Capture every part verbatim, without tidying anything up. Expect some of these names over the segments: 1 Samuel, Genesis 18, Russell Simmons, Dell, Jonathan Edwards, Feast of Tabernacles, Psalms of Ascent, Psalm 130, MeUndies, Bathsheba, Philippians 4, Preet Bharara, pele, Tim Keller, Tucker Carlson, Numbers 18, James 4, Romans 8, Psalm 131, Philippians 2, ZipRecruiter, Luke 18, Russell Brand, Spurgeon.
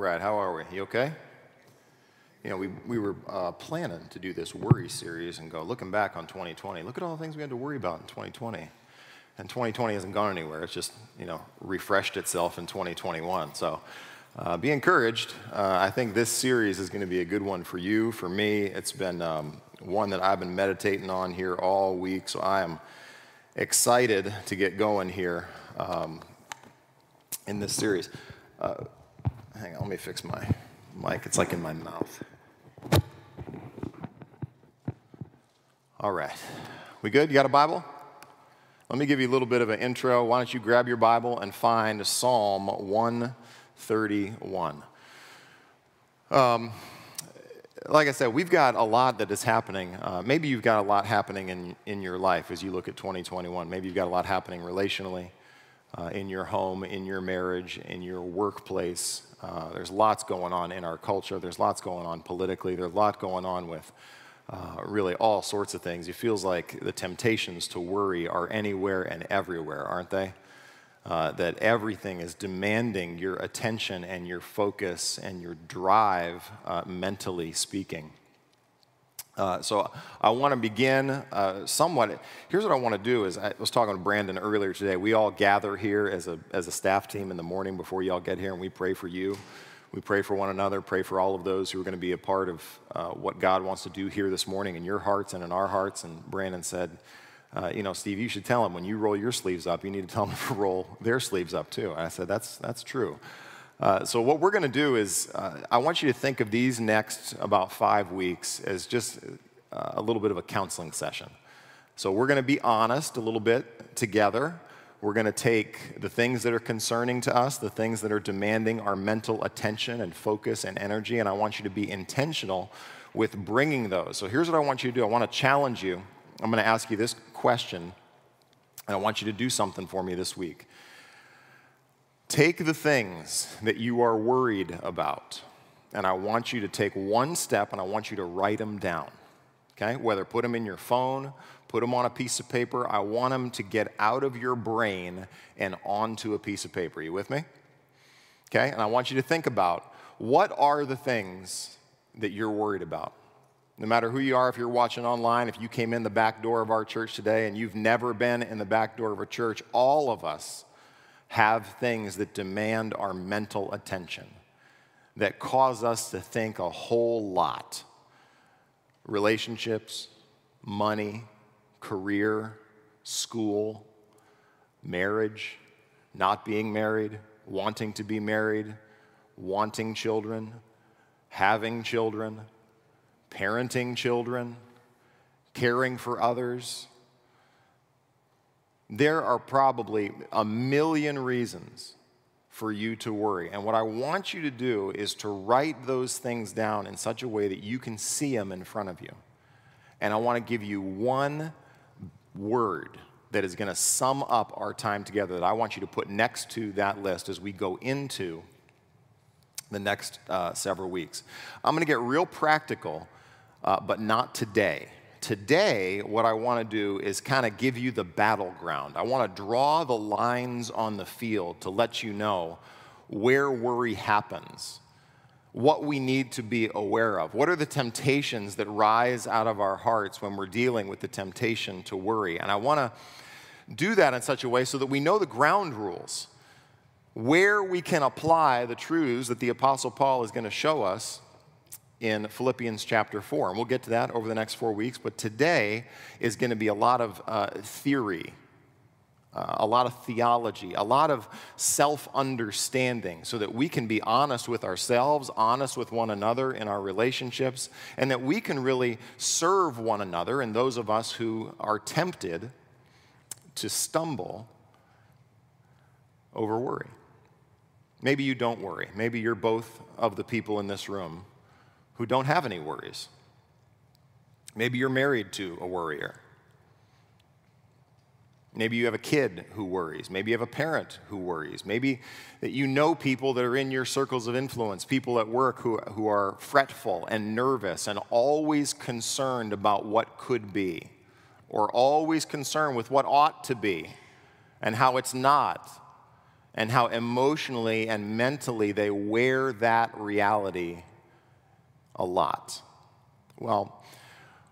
right, how are we? You okay? You know, we, we were uh, planning to do this worry series and go, looking back on twenty twenty, look at all the things we had to worry about in twenty twenty. And twenty twenty hasn't gone anywhere. It's just, you know, refreshed itself in twenty twenty-one. So uh, be encouraged. Uh, I think this series is going to be a good one for you, for me. It's been um, one that I've been meditating on here all week, so I am excited to get going here um, in this series. Uh, hang on, let me fix my mic. It's like in my mouth. All right. We good? You got a Bible? Let me give you a little bit of an intro. Why don't you grab your Bible and find Psalm one thirty-one. Um, Like I said, we've got a lot that is happening. Uh, maybe you've got a lot happening in, in your life as you look at twenty twenty-one. Maybe you've got a lot happening relationally, uh, in your home, in your marriage, in your workplace. Uh, there's lots going on in our culture. There's lots going on politically. There's a lot going on with uh, really all sorts of things. It feels like the temptations to worry are anywhere and everywhere, aren't they? Uh, that everything is demanding your attention and your focus and your drive, uh, mentally speaking. Uh, so I want to begin uh, somewhat. Here's what I want to do is I was talking to Brandon earlier today. We all gather here as a, as a staff team in the morning before you all get here, and we pray for you. We pray for one another, pray for all of those who are going to be a part of uh, what God wants to do here this morning in your hearts and in our hearts. And Brandon said, Uh, you know, Steve, you should tell them when you roll your sleeves up, you need to tell them to roll their sleeves up too. And I said, that's, that's true. Uh, so what we're going to do is uh, I want you to think of these next about five weeks as just uh, a little bit of a counseling session. So we're going to be honest a little bit together. We're going to take the things that are concerning to us, the things that are demanding our mental attention and focus and energy, and I want you to be intentional with bringing those. So here's what I want you to do. I want to challenge you. I'm going to ask you this question, and I want you to do something for me this week. Take the things that you are worried about, and I want you to take one step, and I want you to write them down, okay? Whether put them in your phone, put them on a piece of paper. I want them to get out of your brain and onto a piece of paper. Are you with me? Okay? And I want you to think about, what are the things that you're worried about? No matter who you are, if you're watching online, if you came in the back door of our church today and you've never been in the back door of a church, all of us have things that demand our mental attention, that cause us to think a whole lot. Relationships, money, career, school, marriage, not being married, wanting to be married, wanting children, having children, parenting children, caring for others. There are probably a million reasons for you to worry. And what I want you to do is to write those things down in such a way that you can see them in front of you. And I want to give you one word that is going to sum up our time together that I want you to put next to that list as we go into the next uh, several weeks. I'm going to get real practical. Uh, but not today. Today, what I want to do is kind of give you the battleground. I want to draw the lines on the field to let you know where worry happens, what we need to be aware of. What are the temptations that rise out of our hearts when we're dealing with the temptation to worry? And I want to do that in such a way so that we know the ground rules, where we can apply the truths that the Apostle Paul is going to show us in Philippians chapter four, and we'll get to that over the next four weeks, but today is going to be a lot of uh, theory, uh, a lot of theology, a lot of self-understanding so that we can be honest with ourselves, honest with one another in our relationships, and that we can really serve one another and those of us who are tempted to stumble over worry. Maybe you don't worry. Maybe you're both of the people in this room who don't have any worries. Maybe you're married to a worrier. Maybe you have a kid who worries. Maybe you have a parent who worries. Maybe that you know people that are in your circles of influence, people at work who, who are fretful and nervous and always concerned about what could be, or always concerned with what ought to be and how it's not, and how emotionally and mentally they wear that reality a lot. Well,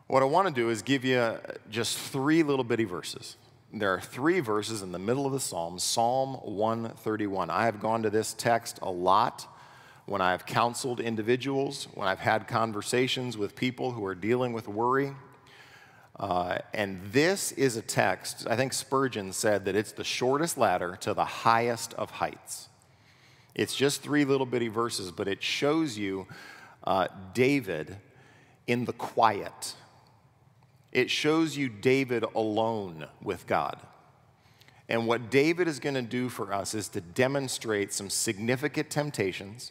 what I want to do is give you just three little bitty verses. There are three verses in the middle of the Psalm, Psalm one thirty-one. I have gone to this text a lot when I've counseled individuals, when I've had conversations with people who are dealing with worry. Uh, and this is a text, I think Spurgeon said that it's the shortest ladder to the highest of heights. It's just three little bitty verses, but it shows you uh, David in the quiet. It shows you David alone with God. And what David is going to do for us is to demonstrate some significant temptations,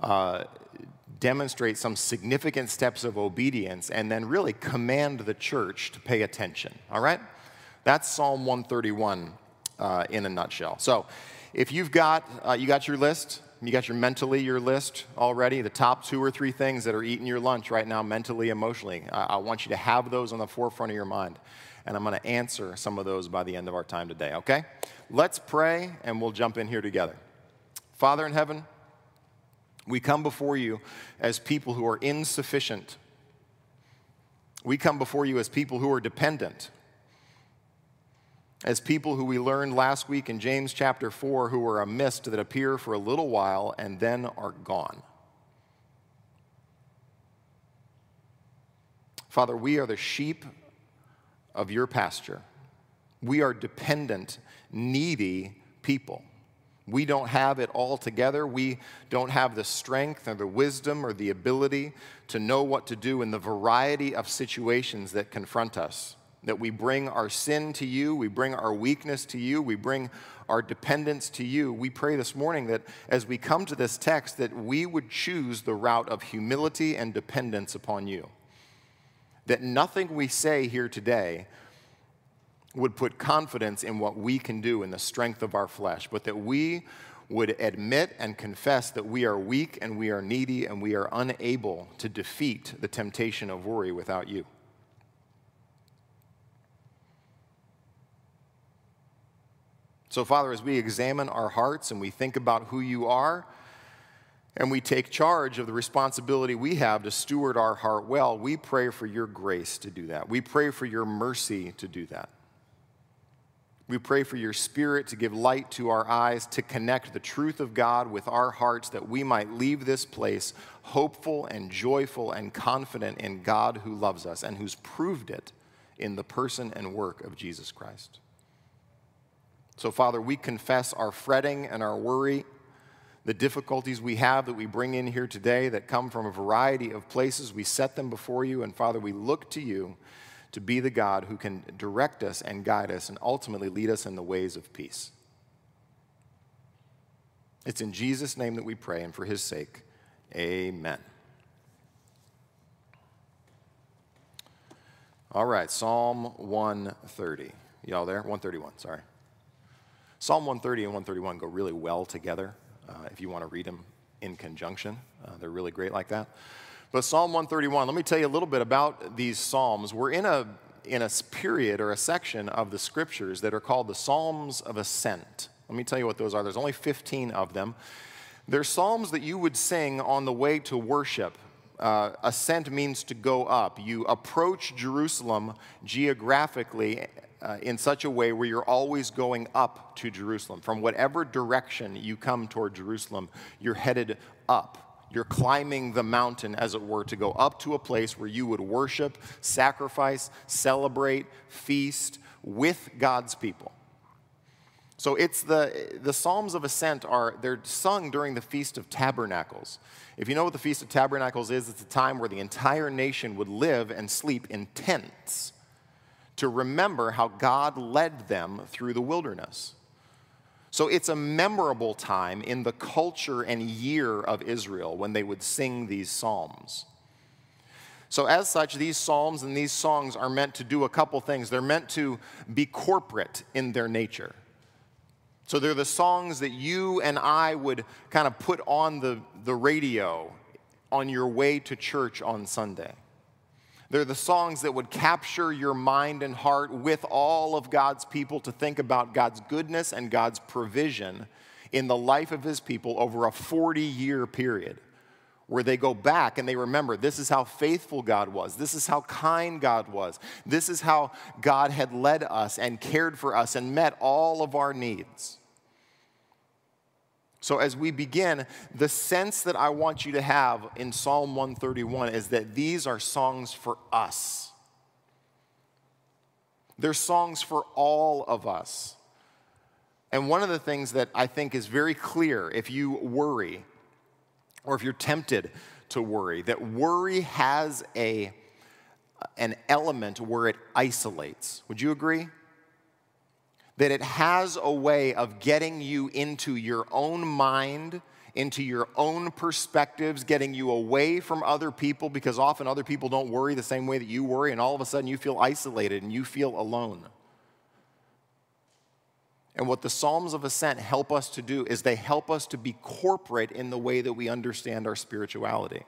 uh, demonstrate some significant steps of obedience, and then really command the church to pay attention, all right? That's Psalm one thirty-one uh, in a nutshell. So if you've got, uh, you got your list, you got your mentally, your list already, the top two or three things that are eating your lunch right now mentally, emotionally, I, I want you to have those on the forefront of your mind, and I'm going to answer some of those by the end of our time today, okay? Let's pray, and we'll jump in here together. Father in heaven, we come before you as people who are insufficient. We come before you as people who are dependent. As people who we learned last week in James chapter four who are a mist that appear for a little while and then are gone. Father, we are the sheep of your pasture. We are dependent, needy people. We don't have it all together. We don't have the strength or the wisdom or the ability to know what to do in the variety of situations that confront us, that we bring our sin to you, we bring our weakness to you, we bring our dependence to you. We pray this morning that as we come to this text that we would choose the route of humility and dependence upon you, that nothing we say here today would put confidence in what we can do in the strength of our flesh, but that we would admit and confess that we are weak and we are needy and we are unable to defeat the temptation of worry without you. So, Father, as we examine our hearts and we think about who you are, and we take charge of the responsibility we have to steward our heart well, we pray for your grace to do that. We pray for your mercy to do that. We pray for your Spirit to give light to our eyes, to connect the truth of God with our hearts, that we might leave this place hopeful and joyful and confident in God who loves us and who's proved it in the person and work of Jesus Christ. So, Father, we confess our fretting and our worry, the difficulties we have that we bring in here today that come from a variety of places. We set them before you, and, Father, we look to you to be the God who can direct us and guide us and ultimately lead us in the ways of peace. It's in Jesus' name that we pray, and for his sake, amen. All right, Psalm one thirty. Y'all there? one thirty-one, sorry. Psalm one thirty and one thirty-one go really well together uh, if you want to read them in conjunction. Uh, they're really great like that. But Psalm one thirty-one, let me tell you a little bit about these Psalms. We're in a, in a period or a section of the Scriptures that are called the Psalms of Ascent. Let me tell you what those are. There's only fifteen of them. They're Psalms that you would sing on the way to worship. Uh, ascent means to go up. You approach Jerusalem geographically uh, in such a way where you're always going up to Jerusalem. From whatever direction you come toward Jerusalem, you're headed up. You're climbing the mountain, as it were, to go up to a place where you would worship, sacrifice, celebrate, feast with God's people. So it's the, the Psalms of Ascent are, they're sung during the Feast of Tabernacles. If you know what the Feast of Tabernacles is, it's a time where the entire nation would live and sleep in tents to remember how God led them through the wilderness. So it's a memorable time in the culture and year of Israel when they would sing these psalms. So as such, these psalms and these songs are meant to do a couple things. They're meant to be corporate in their nature. So they're the songs that you and I would kind of put on the, the radio on your way to church on Sunday. They're the songs that would capture your mind and heart with all of God's people to think about God's goodness and God's provision in the life of his people over a forty-year period, where they go back and they remember, this is how faithful God was. This is how kind God was. This is how God had led us and cared for us and met all of our needs. So as we begin, the sense that I want you to have in Psalm one thirty-one is that these are songs for us. They're songs for all of us. And one of the things that I think is very clear, if you worry, or if you're tempted to worry, that worry has a, an element where it isolates. Would you agree? That it has a way of getting you into your own mind, into your own perspectives, getting you away from other people, because often other people don't worry the same way that you worry, and all of a sudden you feel isolated and you feel alone. And what the Psalms of Ascent help us to do is they help us to be corporate in the way that we understand our spirituality.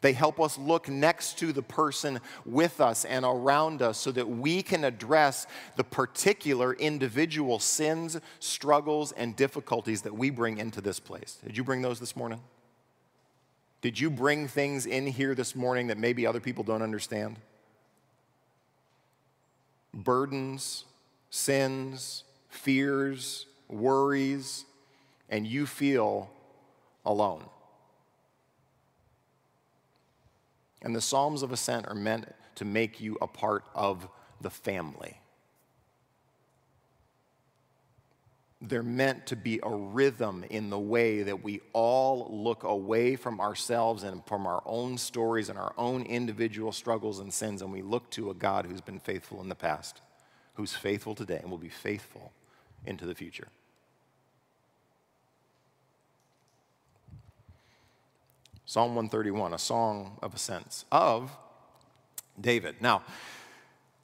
They help us look next to the person with us and around us so that we can address the particular individual sins, struggles, and difficulties that we bring into this place. Did you bring those this morning? Did you bring things in here this morning that maybe other people don't understand? Burdens, sins, fears, worries, and you feel alone. And the Psalms of Ascent are meant to make you a part of the family. They're meant to be a rhythm in the way that we all look away from ourselves and from our own stories and our own individual struggles and sins, and we look to a God who's been faithful in the past, who's faithful today and will be faithful into the future. Psalm one thirty-one, a song of ascents of David. Now,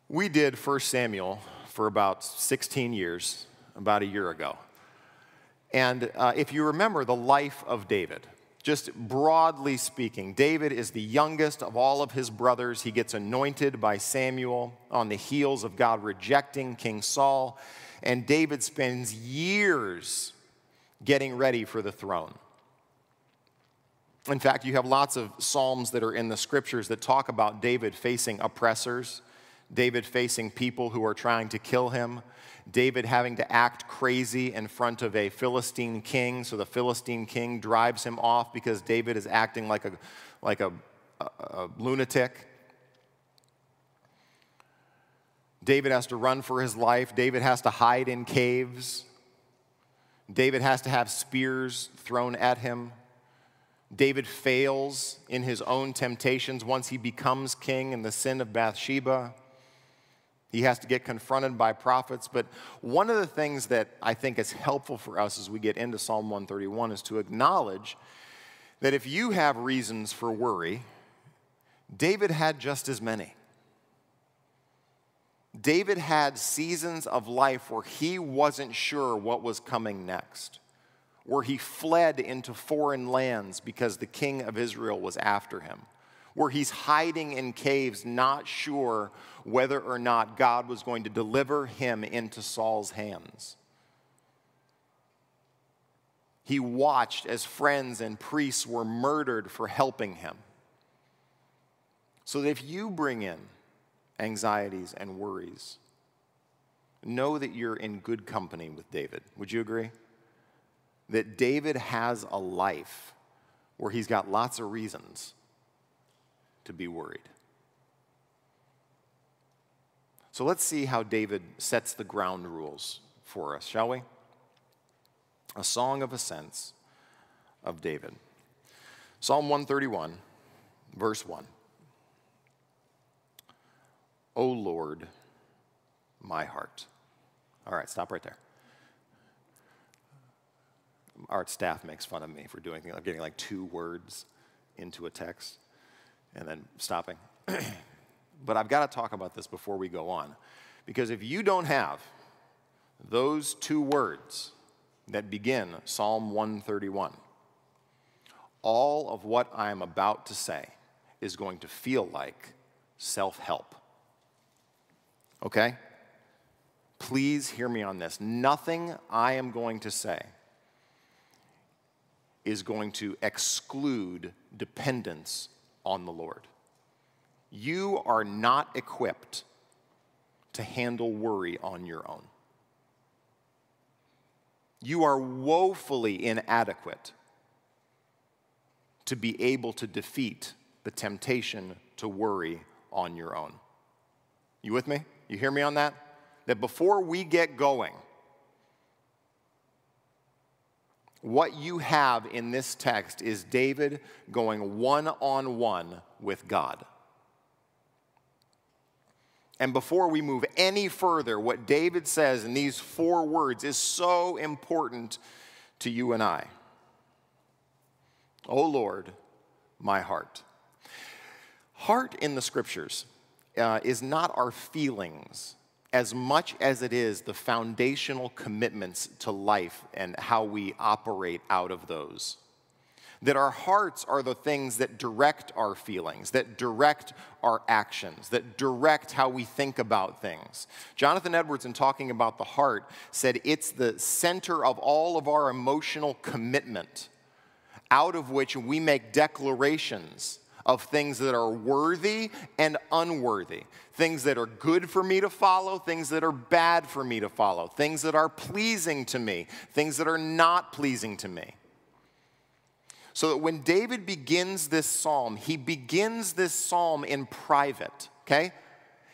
we did First Samuel for about sixteen years, about a year ago. And uh, if you remember the life of David, just broadly speaking, David is the youngest of all of his brothers. He gets anointed by Samuel on the heels of God rejecting King Saul. And David spends years getting ready for the throne. In fact, you have lots of psalms that are in the scriptures that talk about David facing oppressors, David facing people who are trying to kill him, David having to act crazy in front of a Philistine king, so the Philistine king drives him off because David is acting like a, like a, a, a lunatic. David has to run for his life. David has to hide in caves. David has to have spears thrown at him. David fails in his own temptations once he becomes king in the sin of Bathsheba. He has to get confronted by prophets. But one of the things that I think is helpful for us as we get into Psalm one thirty-one is to acknowledge that if you have reasons for worry, David had just as many. David had seasons of life where he wasn't sure what was coming next, where he fled into foreign lands because the king of Israel was after him, where he's hiding in caves, not sure whether or not God was going to deliver him into Saul's hands. He watched as friends and priests were murdered for helping him. So that if you bring in anxieties and worries, know that you're in good company with David. Would you agree? That David has a life where he's got lots of reasons to be worried. So let's see how David sets the ground rules for us, shall we? A song of ascents of David. Psalm one thirty-one, verse one. O Lord, my heart. All right, stop right there. Our staff makes fun of me for doing things like getting like two words into a text and then stopping. But I've got to talk about this before we go on, because if you don't have those two words that begin Psalm one thirty-one, all of what I'm about to say is going to feel like self-help. Okay? Please hear me on this. Nothing I am going to say is going to exclude dependence on the Lord. You are not equipped to handle worry on your own. You are woefully inadequate to be able to defeat the temptation to worry on your own. You with me? You hear me on that? That before we get going, what you have in this text is David going one-on-one with God. And before we move any further, what David says in these four words is so important to you and I. O Lord, my heart. Heart in the Scriptures uh, is not our feelings as much as it is the foundational commitments to life and how we operate out of those. That our hearts are the things that direct our feelings, that direct our actions, that direct how we think about things. Jonathan Edwards, in talking about the heart, said it's the center of all of our emotional commitment, out of which we make declarations of things that are worthy and unworthy, things that are good for me to follow, things that are bad for me to follow, things that are pleasing to me, things that are not pleasing to me. So that when David begins this psalm, he begins this psalm in private, okay?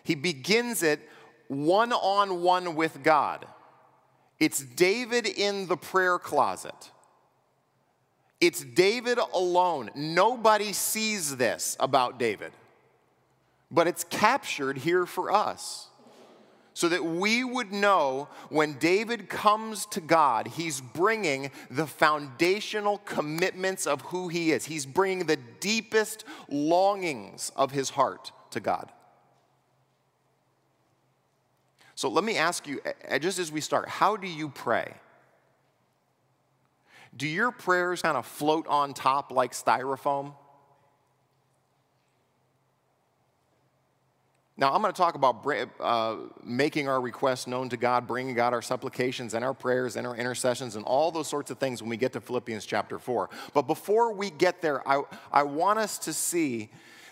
He begins it one-on-one with God. It's David in the prayer closet. It's David alone. Nobody sees this about David, but it's captured here for us so that we would know when David comes to God, he's bringing the foundational commitments of who he is. He's bringing the deepest longings of his heart to God. So let me ask you, just as we start, how do you pray? Do your prayers kind of float on top like styrofoam? Now, I'm going to talk about uh, making our requests known to God, bringing God our supplications and our prayers and our intercessions and all those sorts of things when we get to Philippians chapter four. But before we get there, I, I want us to see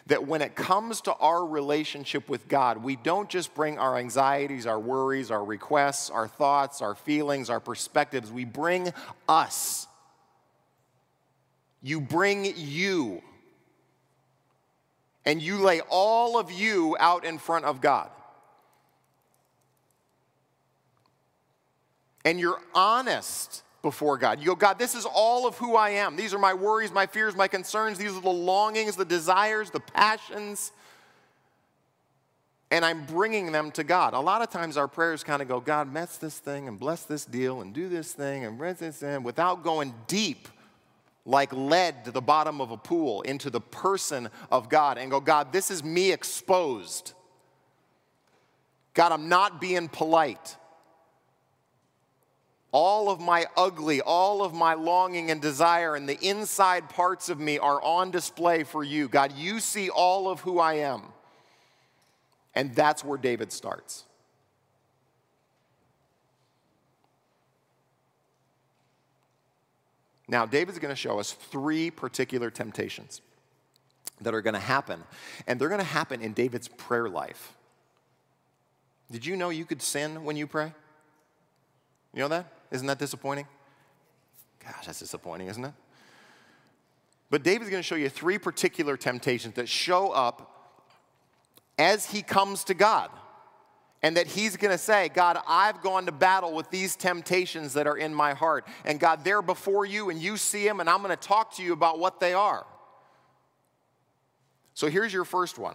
that when it comes to our relationship with God, we don't just bring our anxieties, our worries, our requests, our thoughts, our feelings, our perspectives. We bring us. You bring you. And you lay all of you out in front of God. And you're honest before God. You go, God, this is all of who I am. These are my worries, my fears, my concerns. These are the longings, the desires, the passions. And I'm bringing them to God. A lot of times our prayers kind of go, God, bless this thing and bless this deal and do this thing and bless this thing, without going deep like lead to the bottom of a pool into the person of God and go, God, this is me exposed. God, I'm not being polite. All of my ugly, all of my longing and desire and the inside parts of me are on display for you. God, you see all of who I am. And that's where David starts. Now, David's going to show us three particular temptations that are going to happen. And they're going to happen in David's prayer life. Did you know you could sin when you pray? You know that? Isn't that disappointing? Gosh, that's disappointing, isn't it? But David's going to show you three particular temptations that show up as he comes to God. And that he's going to say, God, I've gone to battle with these temptations that are in my heart. And God, they're before you and you see them and I'm going to talk to you about what they are. So here's your first one.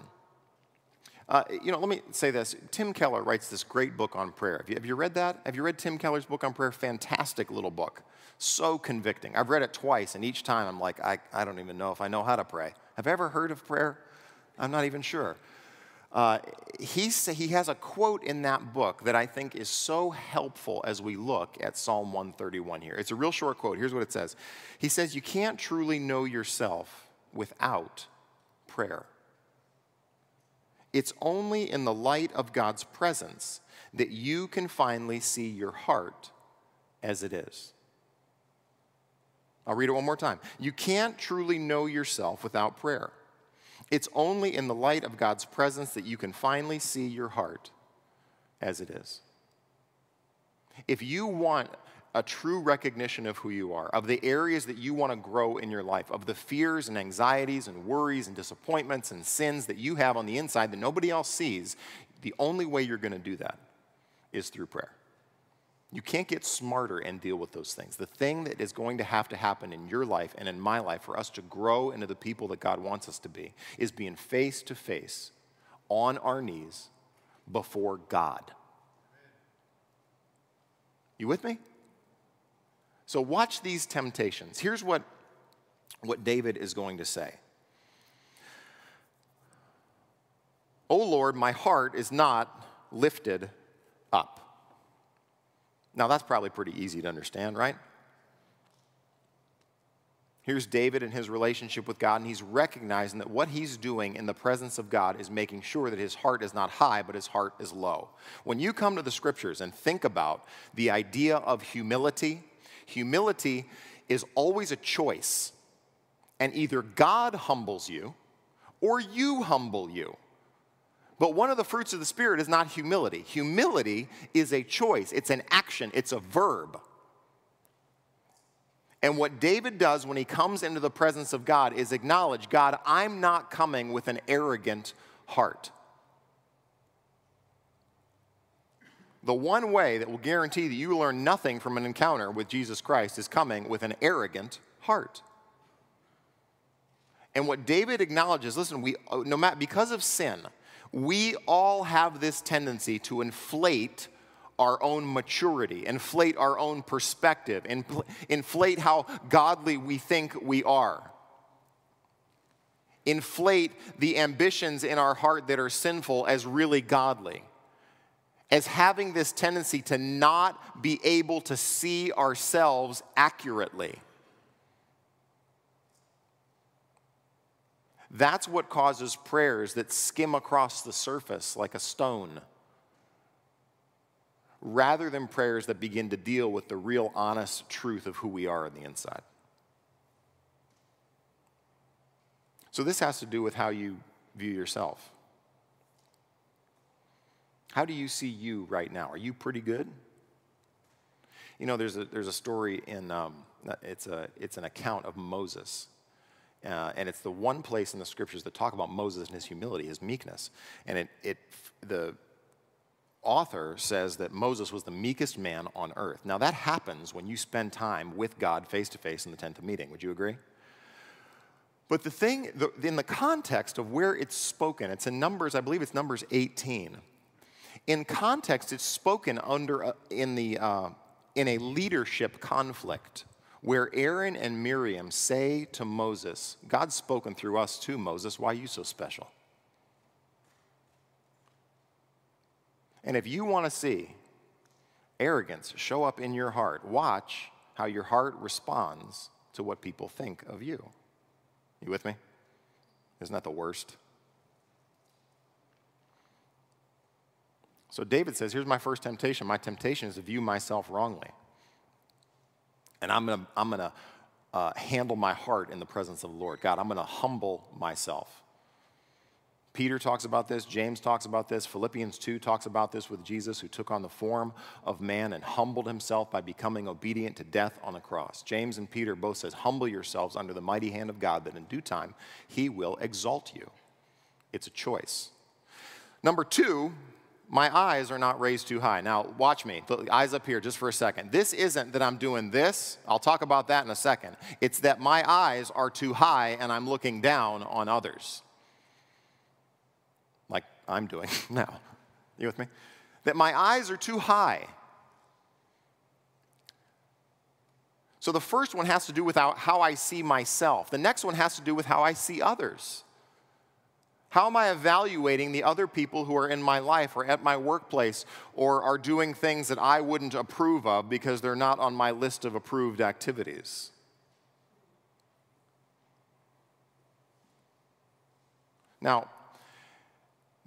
Uh, you know, let me say this. Tim Keller writes this great book on prayer. Have you, have you read that? Have you read Tim Keller's book on prayer? Fantastic little book. So convicting. I've read it twice, and each time I'm like, I, I don't even know if I know how to pray. Have I ever heard of prayer? I'm not even sure. Uh, he, he has a quote in that book that I think is so helpful as we look at Psalm one thirty-one here. It's a real short quote. Here's what it says. He says, you can't truly know yourself without prayer. It's only in the light of God's presence that you can finally see your heart as it is. I'll read it one more time. You can't truly know yourself without prayer. It's only in the light of God's presence that you can finally see your heart as it is. If you want a true recognition of who you are, of the areas that you want to grow in your life, of the fears and anxieties and worries and disappointments and sins that you have on the inside that nobody else sees, the only way you're going to do that is through prayer. You can't get smarter and deal with those things. The thing that is going to have to happen in your life and in my life for us to grow into the people that God wants us to be is being face to face on our knees before God. You with me? So watch these temptations. Here's what, what David is going to say. O Lord, my heart is not lifted up. Now, that's probably pretty easy to understand, right? Here's David and his relationship with God, and he's recognizing that what he's doing in the presence of God is making sure that his heart is not high, but his heart is low. When you come to the Scriptures and think about the idea of humility, humility is always a choice. And either God humbles you or you humble you. But one of the fruits of the Spirit is not humility. Humility is a choice. It's an action. It's a verb. And what David does when he comes into the presence of God is acknowledge, God, I'm not coming with an arrogant heart. The one way that will guarantee that you learn nothing from an encounter with Jesus Christ is coming with an arrogant heart. And what David acknowledges, listen, we, no matter, because of sin, we all have this tendency to inflate our own maturity, inflate our own perspective, infl- inflate how godly we think we are, inflate the ambitions in our heart that are sinful as really godly, as having this tendency to not be able to see ourselves accurately. That's what causes prayers that skim across the surface like a stone, rather than prayers that begin to deal with the real, honest truth of who we are on the inside. So this has to do with how you view yourself. How do you see you right now? Are you pretty good? You know, there's a, there's a story in, um, it's, a, it's an account of Moses. Uh, and it's the one place in the Scriptures that talk about Moses and his humility, his meekness. And it, it, the author says that Moses was the meekest man on earth. Now, that happens when you spend time with God face-to-face in the tent of meeting. Would you agree? But the thing, the, in the context of where it's spoken, it's in Numbers, I believe it's Numbers eighteen. In context, it's spoken under a, in, the, uh, in a leadership conflict, where Aaron and Miriam say to Moses, God's spoken through us too, Moses, why are you so special? And if you want to see arrogance show up in your heart, watch how your heart responds to what people think of you. You with me? Isn't that the worst? So David says, here's my first temptation. My temptation is to view myself wrongly. And I'm going to I'm going to uh, handle my heart in the presence of the Lord. God, I'm going to humble myself. Peter talks about this. James talks about this. Philippians two talks about this with Jesus, who took on the form of man and humbled himself by becoming obedient to death on the cross. James and Peter both says, humble yourselves under the mighty hand of God, that in due time he will exalt you. It's a choice. Number two, my eyes are not raised too high. Now, watch me. Put eyes up here just for a second. This isn't that I'm doing this. I'll talk about that in a second. It's that my eyes are too high and I'm looking down on others, like I'm doing now. You with me? That my eyes are too high. So the first one has to do with how I see myself. The next one has to do with how I see others. How am I evaluating the other people who are in my life or at my workplace or are doing things that I wouldn't approve of because they're not on my list of approved activities? Now,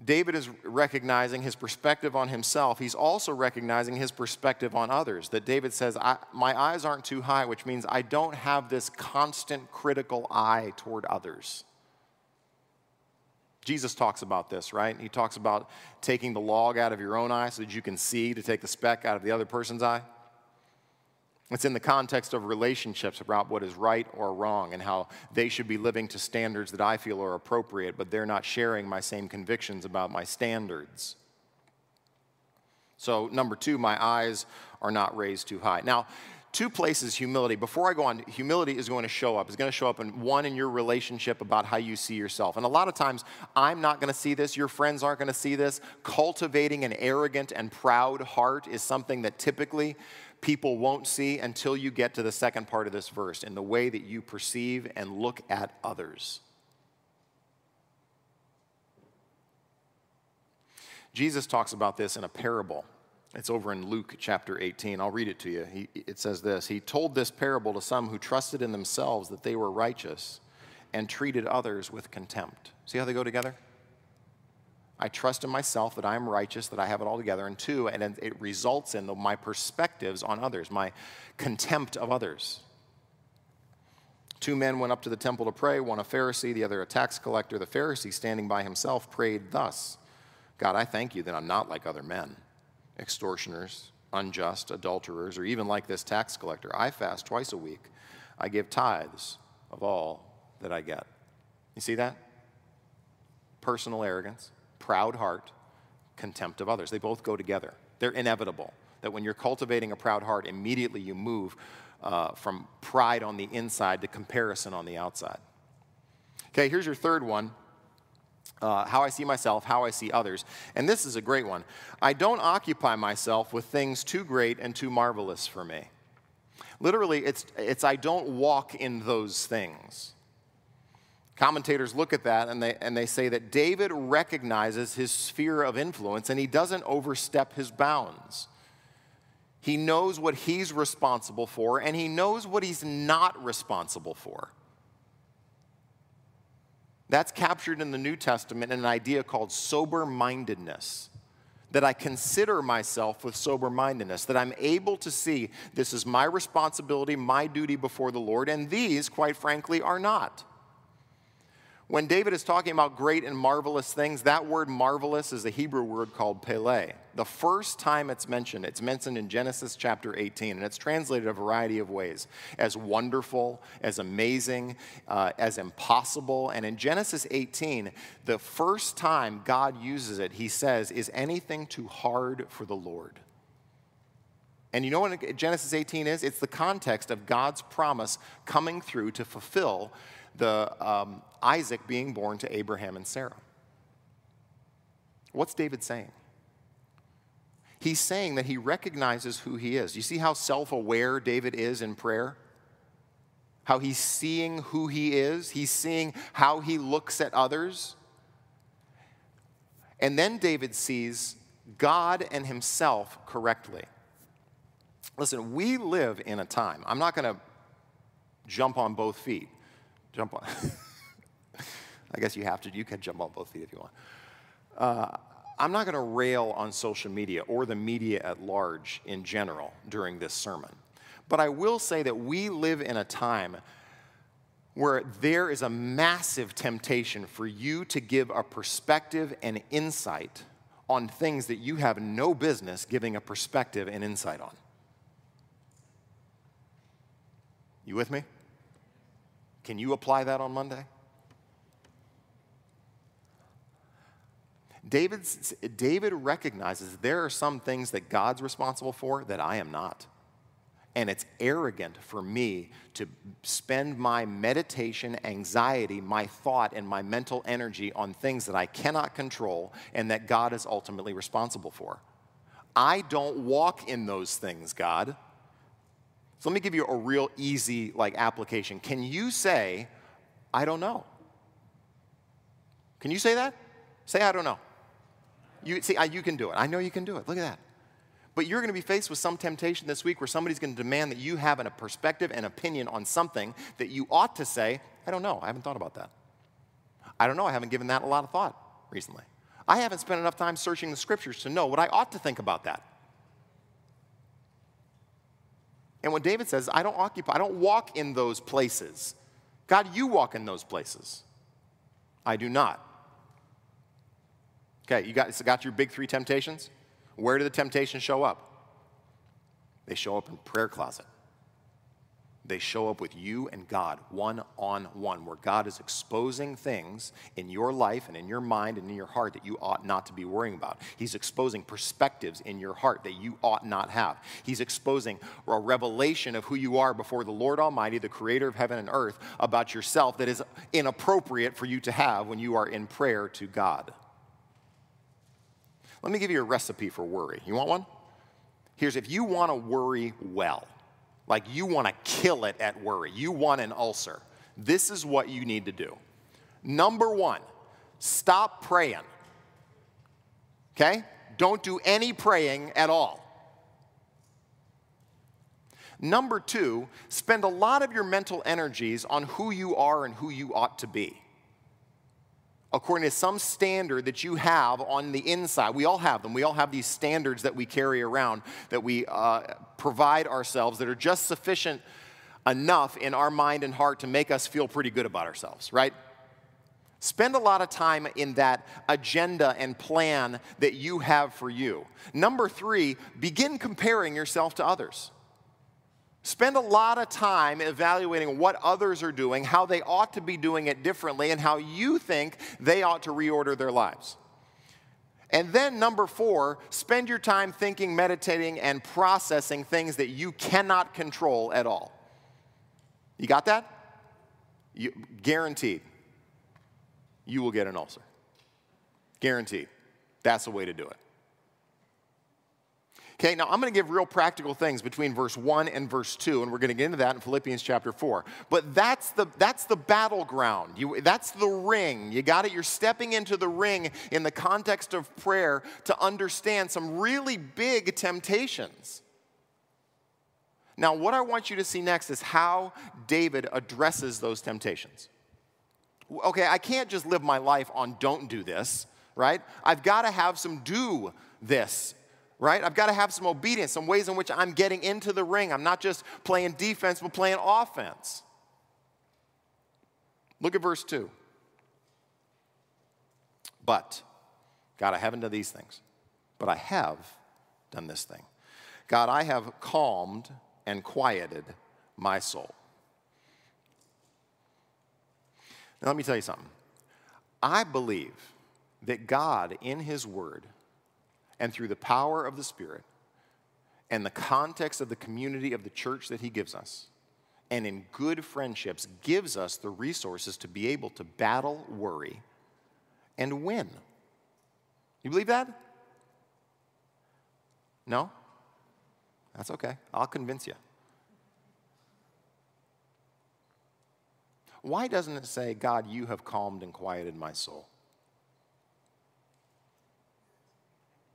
David is recognizing his perspective on himself. He's also recognizing his perspective on others. That David says, I, my eyes aren't too high, which means I don't have this constant critical eye toward others. Jesus talks about this, right? He talks about taking the log out of your own eye so that you can see to take the speck out of the other person's eye. It's in the context of relationships about what is right or wrong and how they should be living to standards that I feel are appropriate, but they're not sharing my same convictions about my standards. So number two, my eyes are not raised too high. Now, two places humility, before I go on, humility is going to show up. It's going to show up in one, in your relationship about how you see yourself. And a lot of times, I'm not going to see this. Your friends aren't going to see this. Cultivating an arrogant and proud heart is something that typically people won't see until you get to the second part of this verse, in the way that you perceive and look at others. Jesus talks about this in a parable. It's over in Luke chapter eighteen. I'll read it to you. He, it says this, "He told this parable to some who trusted in themselves that they were righteous and treated others with contempt." See how they go together? I trust in myself that I am righteous, that I have it all together. And two, and it results in the, my perspectives on others, my contempt of others. Two men went up to the temple to pray, one a Pharisee, the other a tax collector. The Pharisee, standing by himself, prayed thus, "God, I thank you that I'm not like other men, extortioners, unjust, adulterers, or even like this tax collector. I fast twice a week. I give tithes of all that I get." You see that? Personal arrogance. Proud heart, contempt of others. They both go together. They're inevitable. That when you're cultivating a proud heart, immediately you move uh, from pride on the inside to comparison on the outside. Okay, here's your third one. Uh, how I see myself, how I see others. And this is a great one. I don't occupy myself with things too great and too marvelous for me. Literally, it's, it's I don't walk in those things. Commentators look at that and they, and they say that David recognizes his sphere of influence and he doesn't overstep his bounds. He knows what he's responsible for and he knows what he's not responsible for. That's captured in the New Testament in an idea called sober-mindedness. That I consider myself with sober-mindedness, that I'm able to see this is my responsibility, my duty before the Lord, and these, quite frankly, are not. When David is talking about great and marvelous things, that word marvelous is a Hebrew word called pele. The first time it's mentioned, it's mentioned in Genesis chapter eighteen, and it's translated a variety of ways, as wonderful, as amazing, uh, as impossible. And in Genesis eighteen, the first time God uses it, he says, "Is anything too hard for the Lord?" And you know what Genesis eighteen is? It's the context of God's promise coming through to fulfill the um, Isaac being born to Abraham and Sarah. What's David saying? He's saying that he recognizes who he is. You see how self-aware David is in prayer? How he's seeing who he is. He's seeing how he looks at others. And then David sees God and himself correctly. Listen, we live in a time. I'm not going to jump on both feet. Jump on. I guess you have to. You can jump on both feet if you want. Uh, I'm not going to rail on social media or the media at large in general during this sermon. But I will say that we live in a time where there is a massive temptation for you to give a perspective and insight on things that you have no business giving a perspective and insight on. You with me? Can you apply that on Monday? David's, David recognizes there are some things that God's responsible for that I am not. And it's arrogant for me to spend my meditation, anxiety, my thought, and my mental energy on things that I cannot control and that God is ultimately responsible for. I don't walk in those things, God. So let me give you a real easy like application. Can you say, I don't know? Can you say that? Say, I don't know. You, see, I, you can do it. I know you can do it. Look at that. But you're going to be faced with some temptation this week where somebody's going to demand that you have a perspective and opinion on something that you ought to say, I don't know. I haven't thought about that. I don't know. I haven't given that a lot of thought recently. I haven't spent enough time searching the scriptures to know what I ought to think about that. And when David says, I don't occupy, I don't walk in those places. God, you walk in those places. I do not. Okay, you got, so got your big three temptations? Where do the temptations show up? They show up in prayer closet. They show up with you and God, one on one, where God is exposing things in your life and in your mind and in your heart that you ought not to be worrying about. He's exposing perspectives in your heart that you ought not have. He's exposing a revelation of who you are before the Lord Almighty, the creator of heaven and earth, about yourself that is inappropriate for you to have when you are in prayer to God. Let me give you a recipe for worry. You want one? Here's, if you want to worry well, like you want to kill it at worry, you want an ulcer, this is what you need to do. Number one, stop praying, okay? Don't do any praying at all. Number two, spend a lot of your mental energies on who you are and who you ought to be, according to some standard that you have on the inside. We all have them. We all have these standards that we carry around, that we uh, provide ourselves, that are just sufficient enough in our mind and heart to make us feel pretty good about ourselves, right? Spend a lot of time in that agenda and plan that you have for you. Number three, begin comparing yourself to others. Spend a lot of time evaluating what others are doing, how they ought to be doing it differently, and how you think they ought to reorder their lives. And then number four, spend your time thinking, meditating, and processing things that you cannot control at all. You got that? You, guaranteed, you will get an ulcer. Guaranteed. That's the way to do it. Okay, now I'm going to give real practical things between verse one and verse two, and we're going to get into that in Philippians chapter four. But that's the, that's the battleground. You, that's the ring. You got it? You're stepping into the ring in the context of prayer to understand some really big temptations. Now, what I want you to see next is how David addresses those temptations. Okay, I can't just live my life on don't do this, right? I've got to have some do this. Right? I've got to have some obedience, some ways in which I'm getting into the ring. I'm not just playing defense, but playing offense. Look at verse two. But, God, I haven't done these things, but I have done this thing. God, I have calmed and quieted my soul. Now, let me tell you something. I believe that God, in his word, and through the power of the Spirit and the context of the community of the church that he gives us, and in good friendships, gives us the resources to be able to battle worry and win. You believe that? No? That's okay. I'll convince you. Why doesn't it say, God, you have calmed and quieted my soul?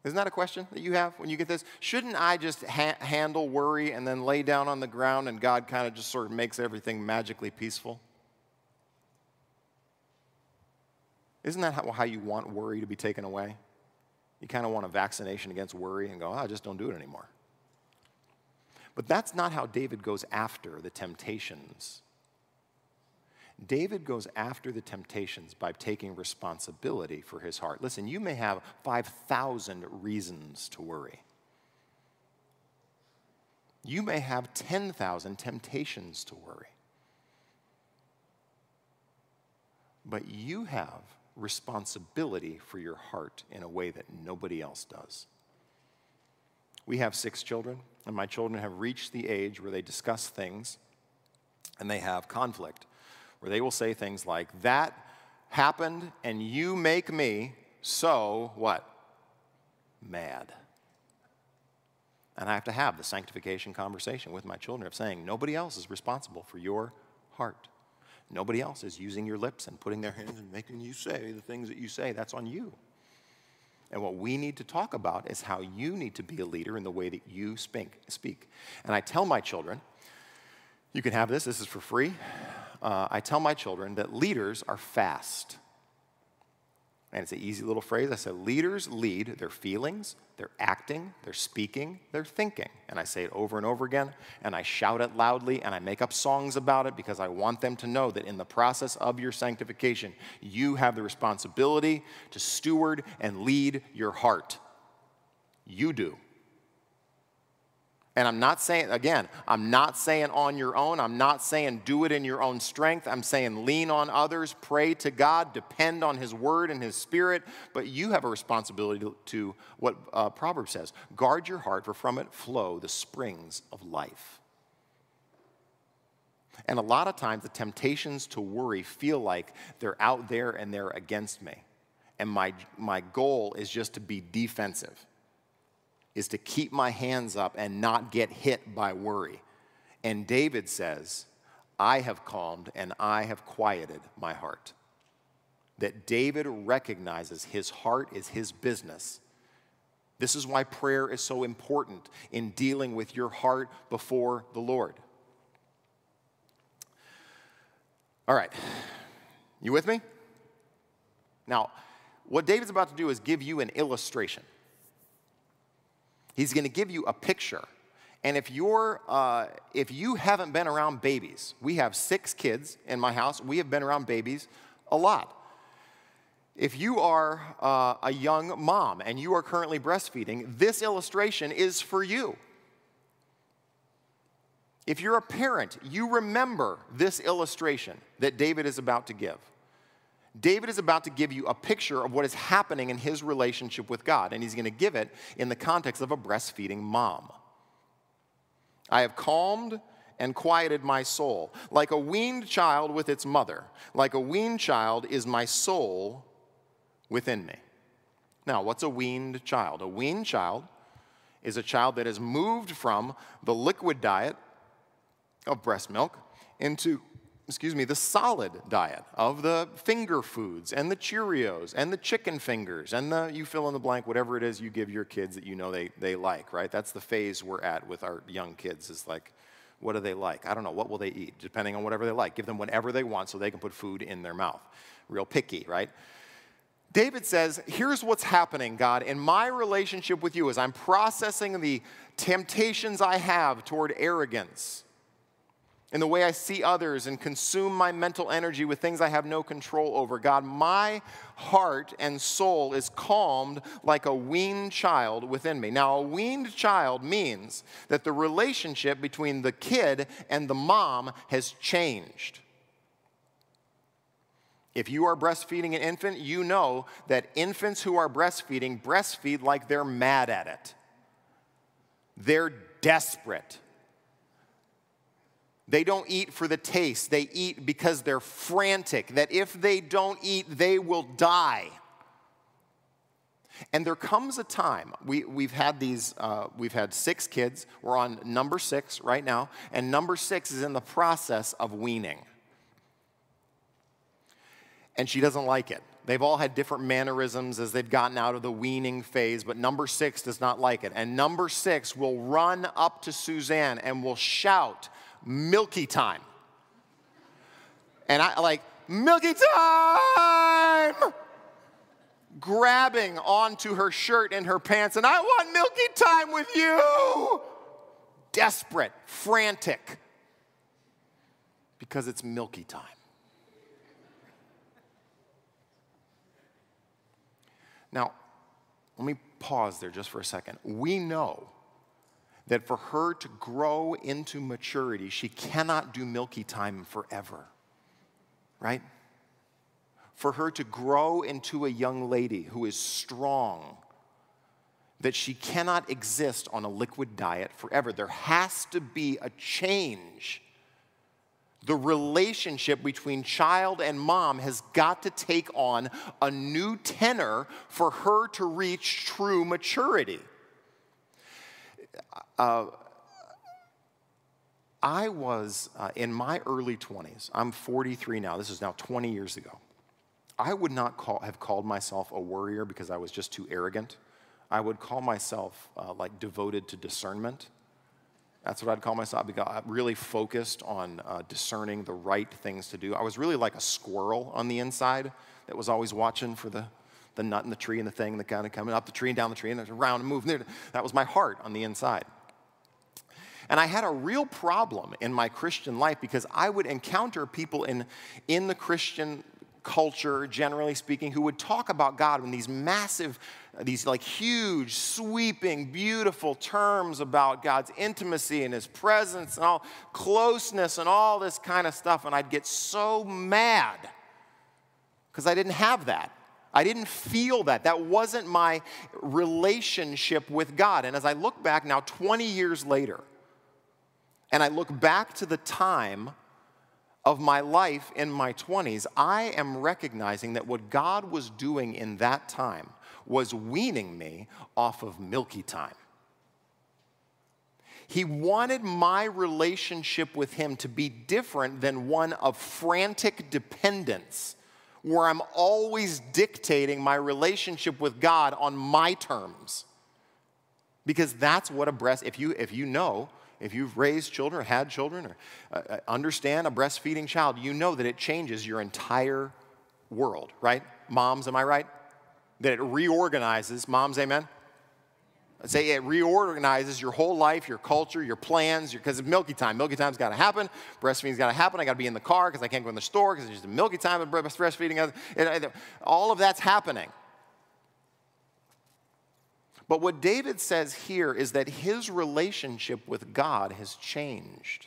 Isn't that a question that you have when you get this? Shouldn't I just ha- handle worry and then lay down on the ground and God kind of just sort of makes everything magically peaceful? Isn't that how, how you want worry to be taken away? You kind of want a vaccination against worry and go, oh, I just don't do it anymore. But that's not how David goes after the temptations. David goes after the temptations by taking responsibility for his heart. Listen, you may have five thousand reasons to worry. You may have ten thousand temptations to worry. But you have responsibility for your heart in a way that nobody else does. We have six children, and my children have reached the age where they discuss things and they have conflict, where they will say things like, that happened and you make me so what? Mad. And I have to have the sanctification conversation with my children of saying, nobody else is responsible for your heart. Nobody else is using your lips and putting their hands and making you say the things that you say. That's on you. And what we need to talk about is how you need to be a leader in the way that you speak. And I tell my children, you can have this, this is for free. Uh, I tell my children that leaders are fast. And it's an easy little phrase. I said, leaders lead their feelings, their acting, their speaking, their thinking. And I say it over and over again, and I shout it loudly, and I make up songs about it because I want them to know that in the process of your sanctification, you have the responsibility to steward and lead your heart. You do. And I'm not saying, again, I'm not saying on your own. I'm not saying do it in your own strength. I'm saying lean on others, pray to God, depend on His Word and His Spirit. But you have a responsibility to, to what uh, Proverbs says. Guard your heart, for from it flow the springs of life. And a lot of times the temptations to worry feel like they're out there and they're against me. And my, my goal is just to be defensive. Is to keep my hands up and not get hit by worry. And David says, I have calmed and I have quieted my heart. That David recognizes his heart is his business. This is why prayer is so important in dealing with your heart before the Lord. All right, you with me? Now, what David's about to do is give you an illustration. He's going to give you a picture. And if, you're, uh, if you haven't been around babies, we have six kids in my house. We have been around babies a lot. If you are uh, a young mom and you are currently breastfeeding, this illustration is for you. If you're a parent, you remember this illustration that David is about to give. David is about to give you a picture of what is happening in his relationship with God, and he's going to give it in the context of a breastfeeding mom. I have calmed and quieted my soul. Like a weaned child with its mother, like a weaned child is my soul within me. Now, what's a weaned child? A weaned child is a child that has moved from the liquid diet of breast milk into excuse me, the solid diet of the finger foods and the Cheerios and the chicken fingers and the, you fill in the blank, whatever it is you give your kids that you know they, they like, right? That's the phase we're at with our young kids is like, what do they like? I don't know, what will they eat? Depending on whatever they like. Give them whatever they want so they can put food in their mouth. Real picky, right? David says, here's what's happening, God, in my relationship with you as I'm processing the temptations I have toward arrogance. In the way I see others and consume my mental energy with things I have no control over. God, my heart and soul is calmed like a weaned child within me. Now, a weaned child means that the relationship between the kid and the mom has changed. If you are breastfeeding an infant, you know that infants who are breastfeeding breastfeed like they're mad at it. They're desperate. They don't eat for the taste. They eat because they're frantic, that if they don't eat, they will die. And there comes a time, we, we've had these, uh, we've had six kids. We're on number six right now, and number six is in the process of weaning. And she doesn't like it. They've all had different mannerisms as they've gotten out of the weaning phase, but number six does not like it. And number six will run up to Suzanne and will shout, Milky time. And I like, Milky time! Grabbing onto her shirt and her pants, and I want Milky time with you! Desperate, frantic, because it's Milky time. Now, let me pause there just for a second. We know that for her to grow into maturity, she cannot do Milky time forever, right? For her to grow into a young lady who is strong, that she cannot exist on a liquid diet forever. There has to be a change. The relationship between child and mom has got to take on a new tenor for her to reach true maturity. Uh, I was uh, in my early twenties. I'm forty-three now. This is now twenty years ago. I would not call, have called myself a worrier because I was just too arrogant. I would call myself uh, like devoted to discernment. That's what I'd call myself. I really focused on uh, discerning the right things to do. I was really like a squirrel on the inside that was always watching for the, the nut and the tree and the thing, and the kind of coming up the tree and down the tree, and there's around and moving there. That was my heart on the inside. And I had a real problem in my Christian life because I would encounter people in, in the Christian culture, generally speaking, who would talk about God in these massive, these like huge, sweeping, beautiful terms about God's intimacy and his presence and all closeness and all this kind of stuff. And I'd get so mad because I didn't have that. I didn't feel that. That wasn't my relationship with God. And as I look back now twenty years later, and I look back to the time of my life in my twenties, I am recognizing that what God was doing in that time was weaning me off of milky time. He wanted my relationship with him to be different than one of frantic dependence, where I'm always dictating my relationship with God on my terms. Because that's what a breast, if you, if you know, if you've raised children or had children or uh, understand a breastfeeding child, you know that it changes your entire world, right? Moms, am I right? That it reorganizes. Moms, amen? I'd say it reorganizes your whole life, your culture, your plans, because it's milky time. Milky time's got to happen. Breastfeeding's got to happen. I got to be in the car because I can't go in the store because it's just milky time and breastfeeding. All of that's happening. But what David says here is that his relationship with God has changed.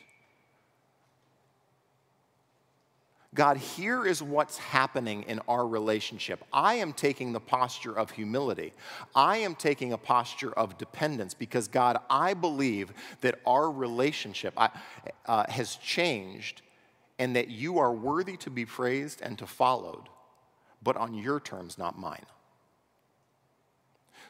God, here is what's happening in our relationship. I am taking the posture of humility. I am taking a posture of dependence because, God, I believe that our relationship uh, has changed and that you are worthy to be praised and to followed, but on your terms, not mine.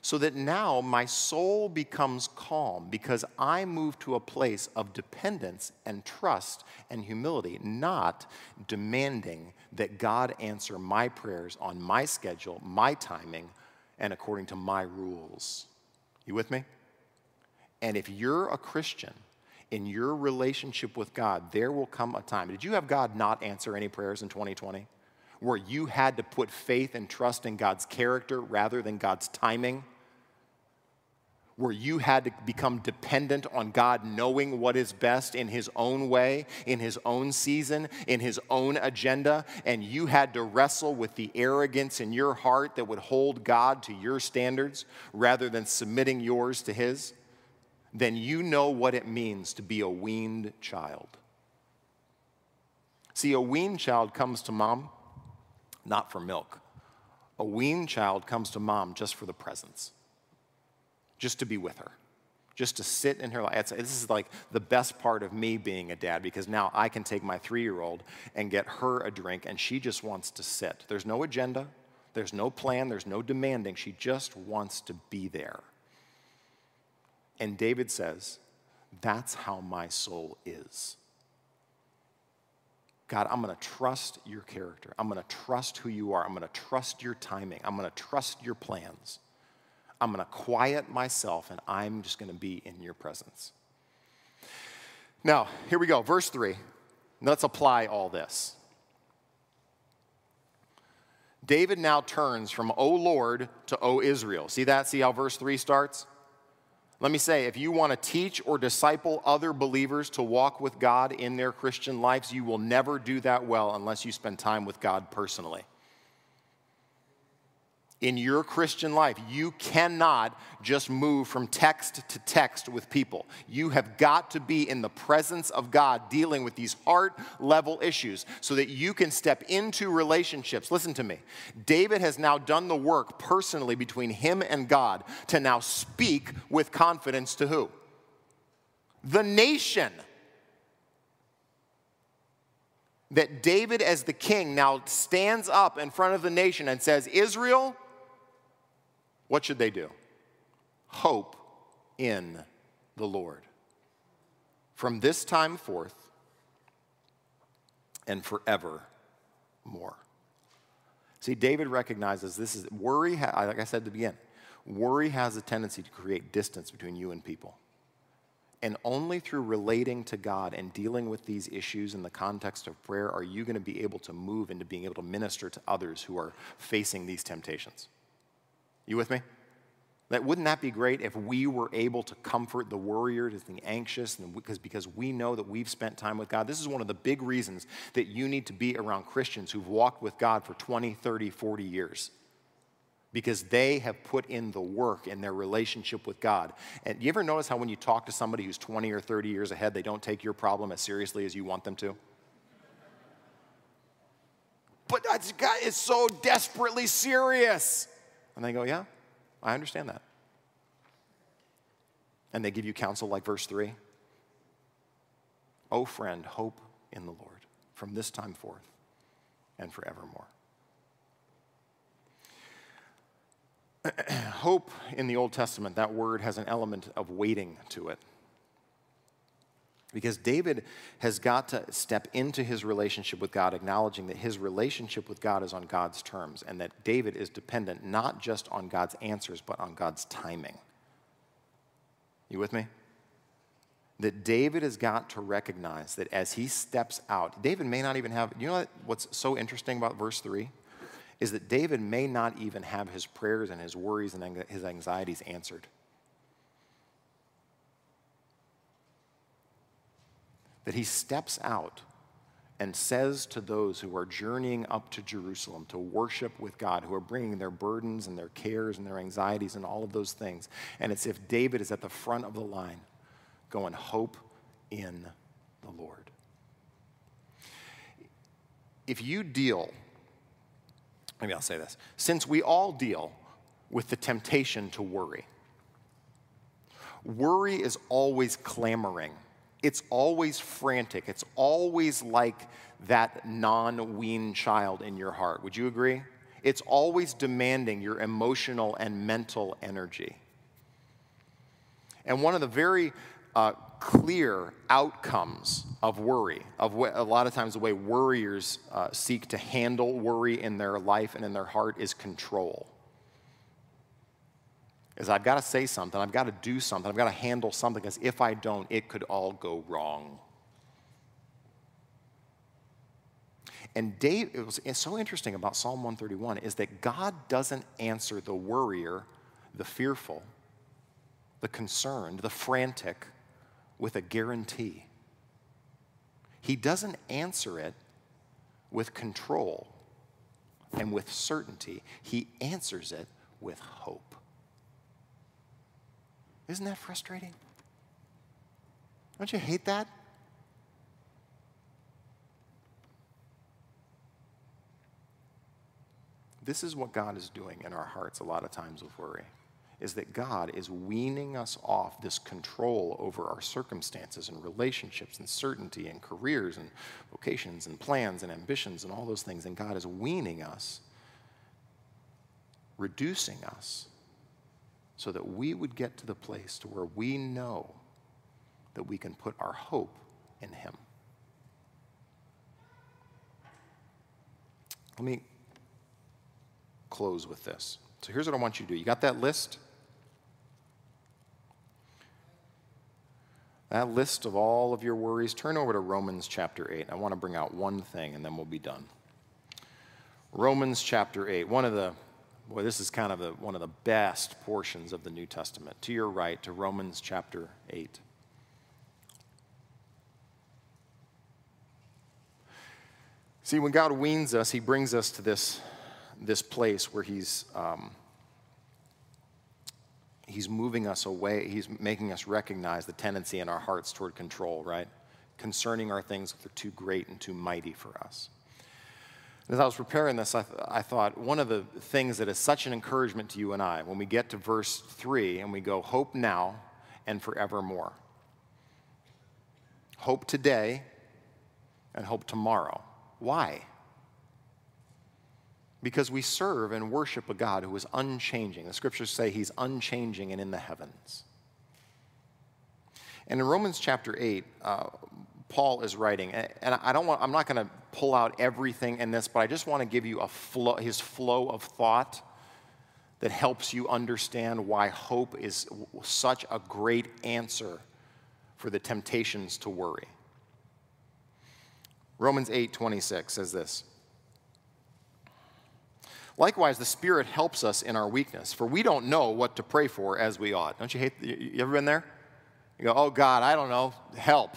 So that now my soul becomes calm because I move to a place of dependence and trust and humility, not demanding that God answer my prayers on my schedule, my timing, and according to my rules. You with me? And if you're a Christian, in your relationship with God, there will come a time. Did you have God not answer any prayers in twenty twenty? Where you had to put faith and trust in God's character rather than God's timing? Where you had to become dependent on God knowing what is best in his own way, in his own season, in his own agenda, and you had to wrestle with the arrogance in your heart that would hold God to your standards rather than submitting yours to his? Then you know what it means to be a weaned child. See, a weaned child comes to mom not for milk. A weaned child comes to mom just for the presence. Just to be with her, just to sit in her life. This is like the best part of me being a dad because now I can take my three-year-old and get her a drink and she just wants to sit. There's no agenda, there's no plan, there's no demanding. She just wants to be there. And David says, that's how my soul is. God, I'm going to trust your character. I'm going to trust who you are. I'm going to trust your timing. I'm going to trust your plans. I'm going to quiet myself, and I'm just going to be in your presence. Now, here we go, verse three. Let's apply all this. David now turns from, O Lord, to O Israel. See that? See how verse three starts? Let me say, if you want to teach or disciple other believers to walk with God in their Christian lives, you will never do that well unless you spend time with God personally. In your Christian life, you cannot just move from text to text with people. You have got to be in the presence of God dealing with these heart-level issues so that you can step into relationships. Listen to me. David has now done the work personally between him and God to now speak with confidence to who? The nation. That David as the king now stands up in front of the nation and says, Israel, what should they do? Hope in the Lord. From this time forth and forevermore. See, David recognizes this is worry, like I said at the beginning, worry has a tendency to create distance between you and people. And only through relating to God and dealing with these issues in the context of prayer are you going to be able to move into being able to minister to others who are facing these temptations. You with me? That wouldn't that be great if we were able to comfort the worried, the anxious, and because because we know that we've spent time with God. This is one of the big reasons that you need to be around Christians who've walked with God for twenty, thirty, forty years. Because they have put in the work in their relationship with God. And you ever notice how when you talk to somebody who's twenty or thirty years ahead, they don't take your problem as seriously as you want them to? But God is so desperately serious. And they go, yeah, I understand that. And they give you counsel like verse three. Oh, friend, hope in the Lord from this time forth and forevermore. Hope in the Old Testament, that word has an element of waiting to it. Because David has got to step into his relationship with God, acknowledging that his relationship with God is on God's terms, and that David is dependent not just on God's answers, but on God's timing. You with me? That David has got to recognize that as he steps out, David may not even have, you know what's so interesting about verse three? Is that David may not even have his prayers and his worries and his anxieties answered. That he steps out and says to those who are journeying up to Jerusalem to worship with God, who are bringing their burdens and their cares and their anxieties and all of those things, and it's if David is at the front of the line going, hope in the Lord. If you deal... Maybe I'll say this. Since we all deal with the temptation to worry, worry is always clamoring. It's always frantic. It's always like that non-weaned child in your heart. Would you agree? It's always demanding your emotional and mental energy. And one of the very uh, clear outcomes of worry, of what, a lot of times the way worriers uh, seek to handle worry in their life and in their heart is control. Is I've got to say something, I've got to do something, I've got to handle something, because if I don't, it could all go wrong. And Dave, it was, it's so interesting about Psalm one thirty-one is that God doesn't answer the worrier, the fearful, the concerned, the frantic, with a guarantee. He doesn't answer it with control and with certainty. He answers it with hope. Isn't that frustrating? Don't you hate that? This is what God is doing in our hearts a lot of times with worry. Is that God is weaning us off this control over our circumstances and relationships and certainty and careers and vocations and plans and ambitions and all those things. And God is weaning us, reducing us, so that we would get to the place to where we know that we can put our hope in Him. Let me close with this. So here's what I want you to do. You got that list? That list of all of your worries, turn over to Romans chapter eight. I want to bring out one thing and then we'll be done. Romans chapter eight, one of the, boy, this is kind of the, one of the best portions of the New Testament. To your right, to Romans chapter eight. See, when God weans us, He brings us to this, this place where He's, um, He's moving us away. He's making us recognize the tendency in our hearts toward control, right? Concerning our things that are too great and too mighty for us. As I was preparing this, I, th I thought one of the things that is such an encouragement to you and I, when we get to verse three and we go, hope now and forevermore. Hope today and hope tomorrow. Why? Because we serve and worship a God who is unchanging. The scriptures say He's unchanging and in the heavens. And in Romans chapter eight, uh, Paul is writing, and I don't want, I'm not going to pull out everything in this, but I just want to give you a flow, his flow of thought that helps you understand why hope is such a great answer for the temptations to worry. Romans eight twenty-six says this. Likewise, the Spirit helps us in our weakness, for we don't know what to pray for as we ought. Don't you hate, you ever been there? You go, oh God, I don't know, help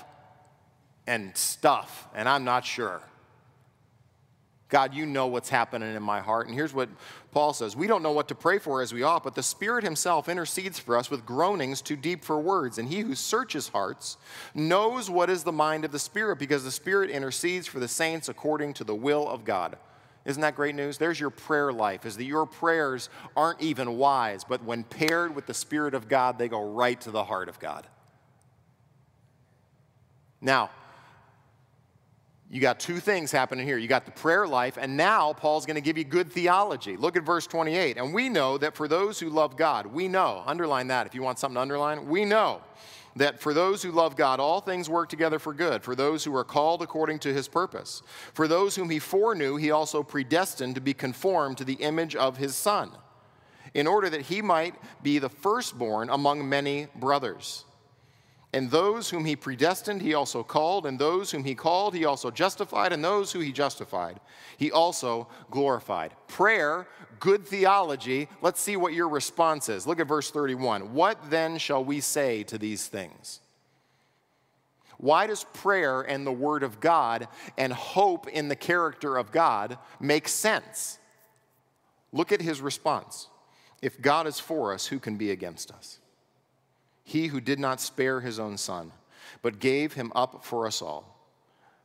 and stuff, and I'm not sure. God, you know what's happening in my heart. And here's what Paul says. We don't know what to pray for as we ought, but the Spirit himself intercedes for us with groanings too deep for words. And he who searches hearts knows what is the mind of the Spirit, because the Spirit intercedes for the saints according to the will of God. Isn't that great news? There's your prayer life, is that your prayers aren't even wise, but when paired with the Spirit of God, they go right to the heart of God. Now, you got two things happening here. You got the prayer life, and now Paul's going to give you good theology. Look at verse twenty-eight. And we know that for those who love God, we know. Underline that if you want something to underline. We know that for those who love God, all things work together for good, for those who are called according to his purpose. For those whom he foreknew, he also predestined to be conformed to the image of his Son, in order that he might be the firstborn among many brothers. And those whom he predestined, he also called. And those whom he called, he also justified. And those who he justified, he also glorified. Prayer, good theology. Let's see what your response is. Look at verse thirty-one. What then shall we say to these things? Why does prayer and the word of God and hope in the character of God make sense? Look at his response. If God is for us, who can be against us? He who did not spare his own Son, but gave him up for us all,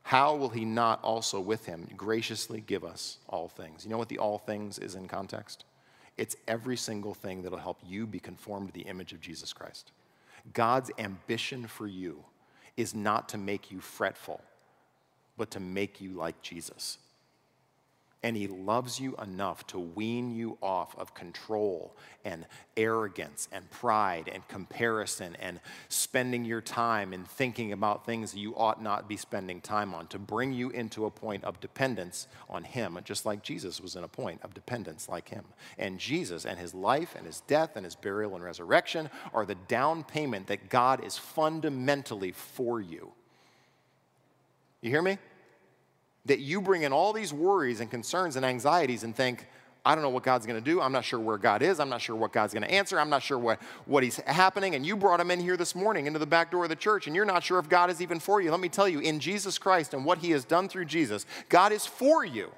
how will he not also with him graciously give us all things? You know what the all things is in context? It's every single thing that'll help you be conformed to the image of Jesus Christ. God's ambition for you is not to make you fretful, but to make you like Jesus. And he loves you enough to wean you off of control and arrogance and pride and comparison and spending your time and thinking about things you ought not be spending time on, to bring you into a point of dependence on him, just like Jesus was in a point of dependence like him. And Jesus and his life and his death and his burial and resurrection are the down payment that God is fundamentally for you. You hear me? That you bring in all these worries and concerns and anxieties and think, I don't know what God's going to do. I'm not sure where God is. I'm not sure what God's going to answer. I'm not sure what, what he's happening. And you brought him in here this morning into the back door of the church, and you're not sure if God is even for you. Let me tell you, in Jesus Christ and what he has done through Jesus, God is for you.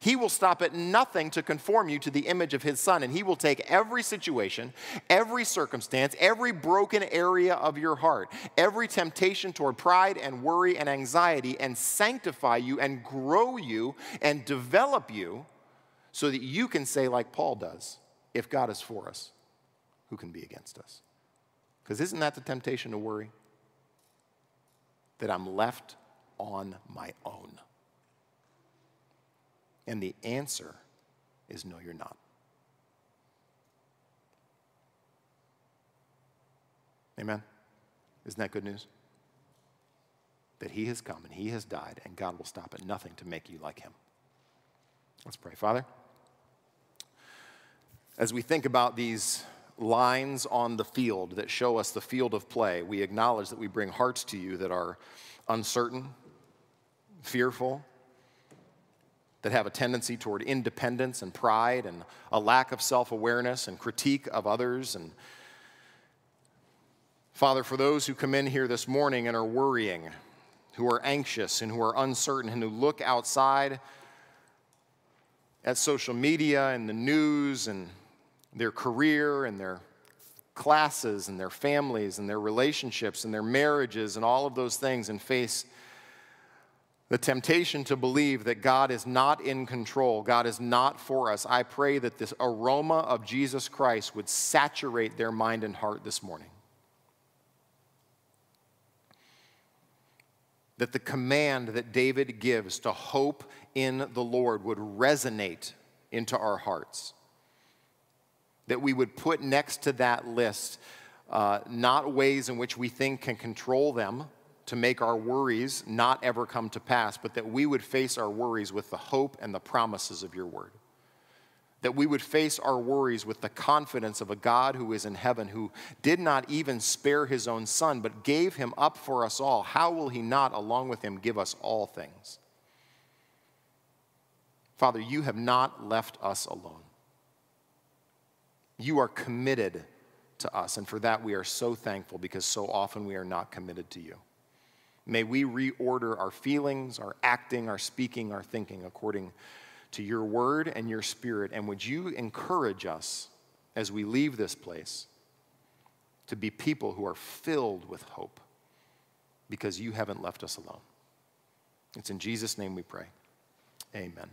He will stop at nothing to conform you to the image of his Son, and he will take every situation, every circumstance, every broken area of your heart, every temptation toward pride and worry and anxiety, and sanctify you and grow you and develop you so that you can say, like Paul does, if God is for us, who can be against us? Because isn't that the temptation to worry? That I'm left on my own. And the answer is no, you're not. Amen? Isn't that good news? That he has come and he has died, and God will stop at nothing to make you like him. Let's pray. Father, as we think about these lines on the field that show us the field of play, we acknowledge that we bring hearts to you that are uncertain, fearful, that have a tendency toward independence and pride and a lack of self-awareness and critique of others. And Father, for those who come in here this morning and are worrying, who are anxious and who are uncertain and who look outside at social media and the news and their career and their classes and their families and their relationships and their marriages and all of those things and face the temptation to believe that God is not in control, God is not for us, I pray that this aroma of Jesus Christ would saturate their mind and heart this morning. That the command that David gives to hope in the Lord would resonate into our hearts. That we would put next to that list uh, not ways in which we think can control them, to make our worries not ever come to pass, but that we would face our worries with the hope and the promises of your word. That we would face our worries with the confidence of a God who is in heaven, who did not even spare his own Son, but gave him up for us all. How will he not, along with him, give us all things? Father, you have not left us alone. You are committed to us, and for that we are so thankful, because so often we are not committed to you. May we reorder our feelings, our acting, our speaking, our thinking according to your word and your spirit. And would you encourage us as we leave this place to be people who are filled with hope, because you haven't left us alone. It's in Jesus' name we pray. Amen.